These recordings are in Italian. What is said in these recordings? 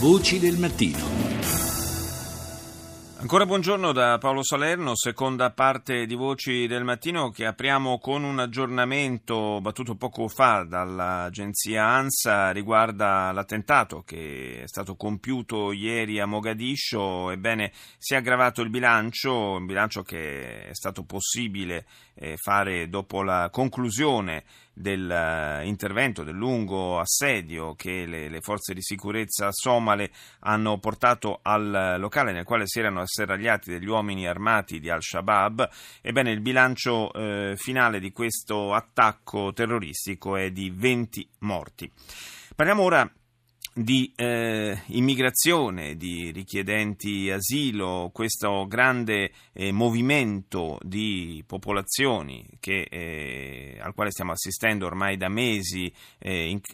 Voci del mattino. Ancora buongiorno da Paolo Salerno, seconda parte di Voci del Mattino che apriamo con un aggiornamento battuto poco fa dall'agenzia ANSA riguarda l'attentato che è stato compiuto ieri a Mogadiscio. Ebbene, si è aggravato il bilancio, un bilancio che è stato possibile fare dopo la conclusione dell'intervento, del lungo assedio che le forze di sicurezza somale hanno portato al locale nel quale si erano asserragliati degli uomini armati di Al-Shabaab. Ebbene, il bilancio finale di questo attacco terroristico è di 20 morti. Parliamo ora di immigrazione, di richiedenti asilo, questo grande movimento di popolazioni che, al quale stiamo assistendo ormai da mesi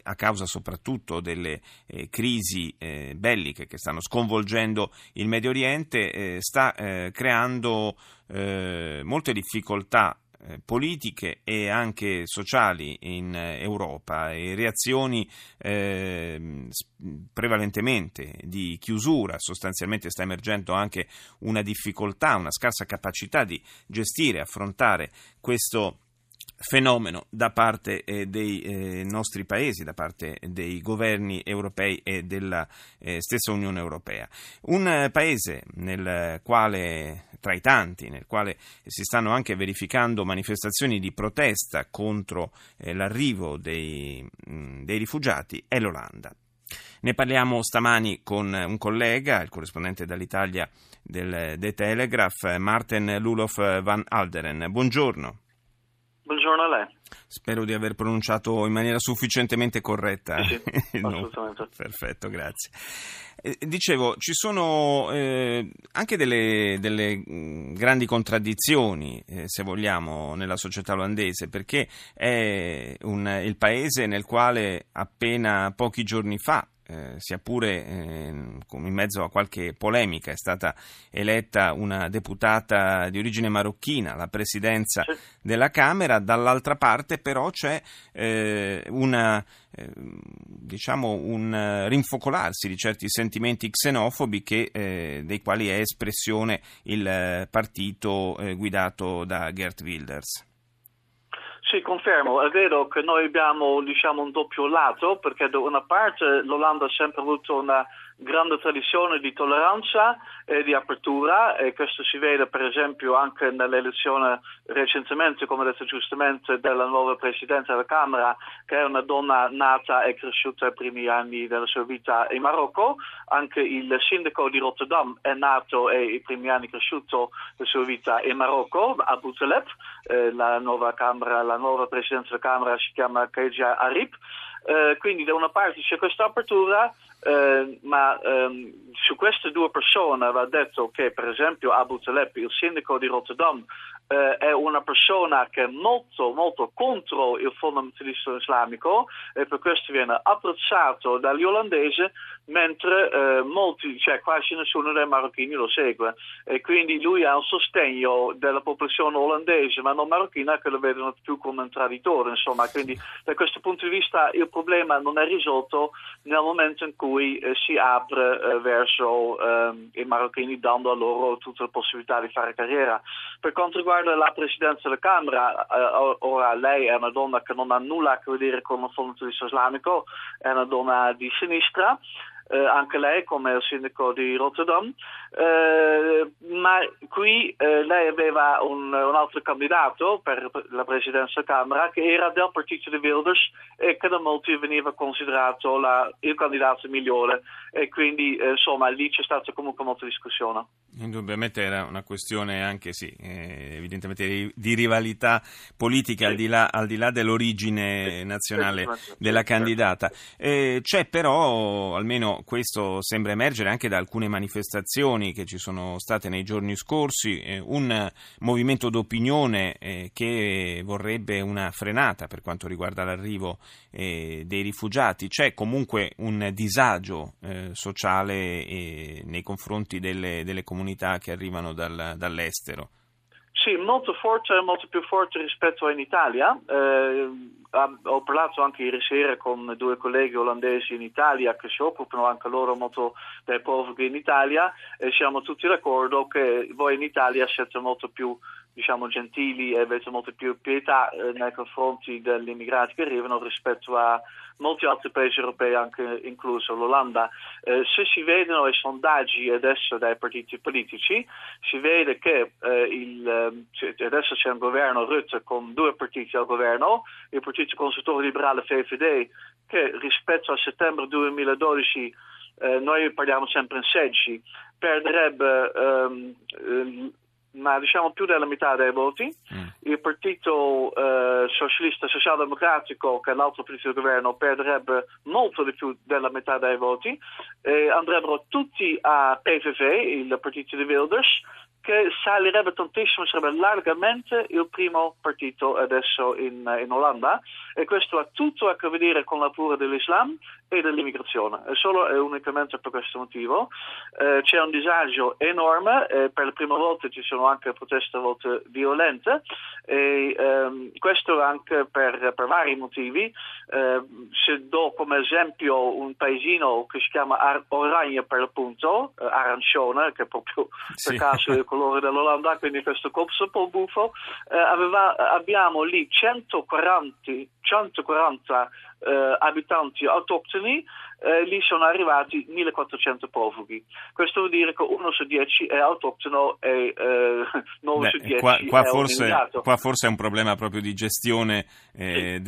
a causa soprattutto delle crisi belliche che stanno sconvolgendo il Medio Oriente, sta creando molte difficoltà politiche e anche sociali in Europa e reazioni prevalentemente di chiusura. Sostanzialmente sta emergendo anche una difficoltà, una scarsa capacità di gestire, affrontare questo fenomeno da parte dei nostri paesi, da parte dei governi europei e della stessa Unione Europea. Un paese nel quale, tra i tanti, nel quale si stanno anche verificando manifestazioni di protesta contro l'arrivo dei rifugiati è l'Olanda. Ne parliamo stamani con un collega, il corrispondente dall'Italia del Der Telegraaf, Maarten Lulof van Aalderen. Buongiorno. Buongiorno a lei. Spero di aver pronunciato in maniera sufficientemente corretta. Sì, no. Assolutamente. Perfetto, grazie. Dicevo, ci sono anche delle grandi contraddizioni, se vogliamo, nella società olandese, perché è il paese nel quale appena pochi giorni fa, sia pure in mezzo a qualche polemica, è stata eletta una deputata di origine marocchina alla presidenza della Camera. Dall'altra parte però c'è un rinfocolarsi di certi sentimenti xenofobi che, dei quali è espressione il partito guidato da Geert Wilders. Sì, confermo. È vero che noi abbiamo un doppio lato, perché da una parte l'Olanda ha sempre avuto una grande tradizione di tolleranza e di apertura, e questo si vede per esempio anche nell'elezione recentemente, come detto giustamente, della nuova Presidente della Camera, che è una donna nata e cresciuta ai primi anni della sua vita in Marocco. Anche il sindaco di Rotterdam è nato e i primi anni cresciuto la sua vita in Marocco, Aboutaleb. La nuova Presidente della Camera si chiama Khadija Arib. Quindi da una parte c'è questa apertura, ma su queste due persone va detto che per esempio Aboutaleb, il sindaco di Rotterdam, è una persona che è molto molto contro il fondamentalismo islamico e per questo viene apprezzato dagli olandesi, mentre molti, quasi nessuno dei marocchini lo segue, e quindi lui ha un sostegno della popolazione olandese ma non marocchina che lo vedono più come un traditore, insomma. Quindi da questo punto di vista il problema non è risolto nel momento in cui si apre verso i marocchini, dando a loro tutte le possibilità di fare carriera. Per quanto riguarda la Presidenza della Camera, ora lei è una donna che non ha nulla a che vedere con il fondamentalismo islamico, è una donna di sinistra, anche lei come il sindaco di Rotterdam, ma qui lei aveva un altro candidato per la presidenza della Camera che era del partito di Wilders e che da molti veniva considerato il candidato migliore, e quindi lì c'è stata comunque molta discussione. Indubbiamente era una questione anche evidentemente di rivalità politica, sì, al di là dell'origine nazionale della candidata. C'è però, almeno questo sembra emergere anche da alcune manifestazioni che ci sono state nei giorni scorsi, un movimento d'opinione che vorrebbe una frenata per quanto riguarda l'arrivo dei rifugiati. C'è comunque un disagio sociale nei confronti delle comunità che arrivano dall'estero. Sì, molto più forte rispetto all'Italia. Ho parlato anche ieri sera con due colleghi olandesi in Italia che si occupano anche loro molto dei profughi in Italia e siamo tutti d'accordo che voi in Italia siete molto più, diciamo, gentili e avete molto più pietà nei confronti degli immigrati che arrivano rispetto a molti altri paesi europei, anche incluso l'Olanda. Se si vedono i sondaggi adesso dai partiti politici, si vede che adesso c'è un governo Rutte con due partiti al governo, il Partito Conservatore Liberale VVD, che rispetto a settembre 2012, noi parliamo sempre in seggi, perderebbe ma diciamo più della metà dei voti. Il partito socialista socialdemocratico, che è l'altro partito del governo, perderebbe molto di più della metà dei voti e andrebbero tutti a PVV, il partito di Wilders, che salirebbe tantissimo, sarebbe largamente il primo partito adesso in Olanda. E questo ha tutto a che vedere con la paura dell'Islam e dell'immigrazione. È solo e unicamente per questo motivo. C'è un disagio enorme, per la prima volta ci sono anche proteste a volte violente, e questo anche per vari motivi. Se do come esempio un paesino che si chiama Oranje, per l'appunto, arancione, che è proprio per caso il colore dell'Olanda, quindi questo copso un po' buffo, abbiamo lì 140 abitanti autoctoni, lì sono arrivati 1400 profughi. Questo vuol dire che 1 su 10 è autoctono e 9 su 10 qua forse è un problema proprio di gestione sì.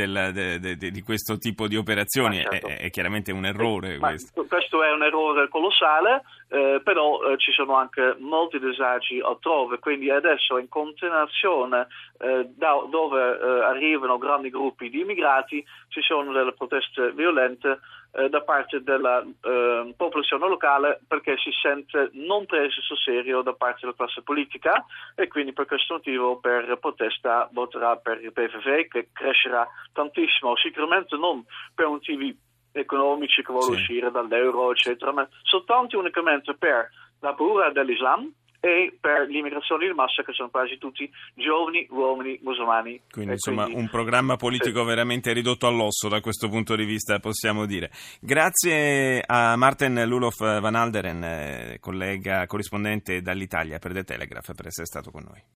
di questo tipo di operazioni. Certo. È chiaramente un errore. Questo è un errore colossale, però ci sono anche molti disagi altrove, quindi adesso in continuazione dove arrivano grandi gruppi di immigrati ci sono delle proteste violente da parte della popolazione locale, perché si sente non preso sul serio da parte della classe politica, e quindi per questo motivo per protesta voterà per il PVV, che crescerà tantissimo, sicuramente non per motivi economici che vuole uscire dall'euro eccetera, ma soltanto unicamente per la paura dell'Islam e per l'immigrazione di massa, che sono quasi tutti giovani uomini musulmani. Quindi insomma un programma politico veramente ridotto all'osso, da questo punto di vista possiamo dire. Grazie a Maarten Lulof van Aalderen, collega corrispondente dall'Italia per The Telegraph, per essere stato con noi.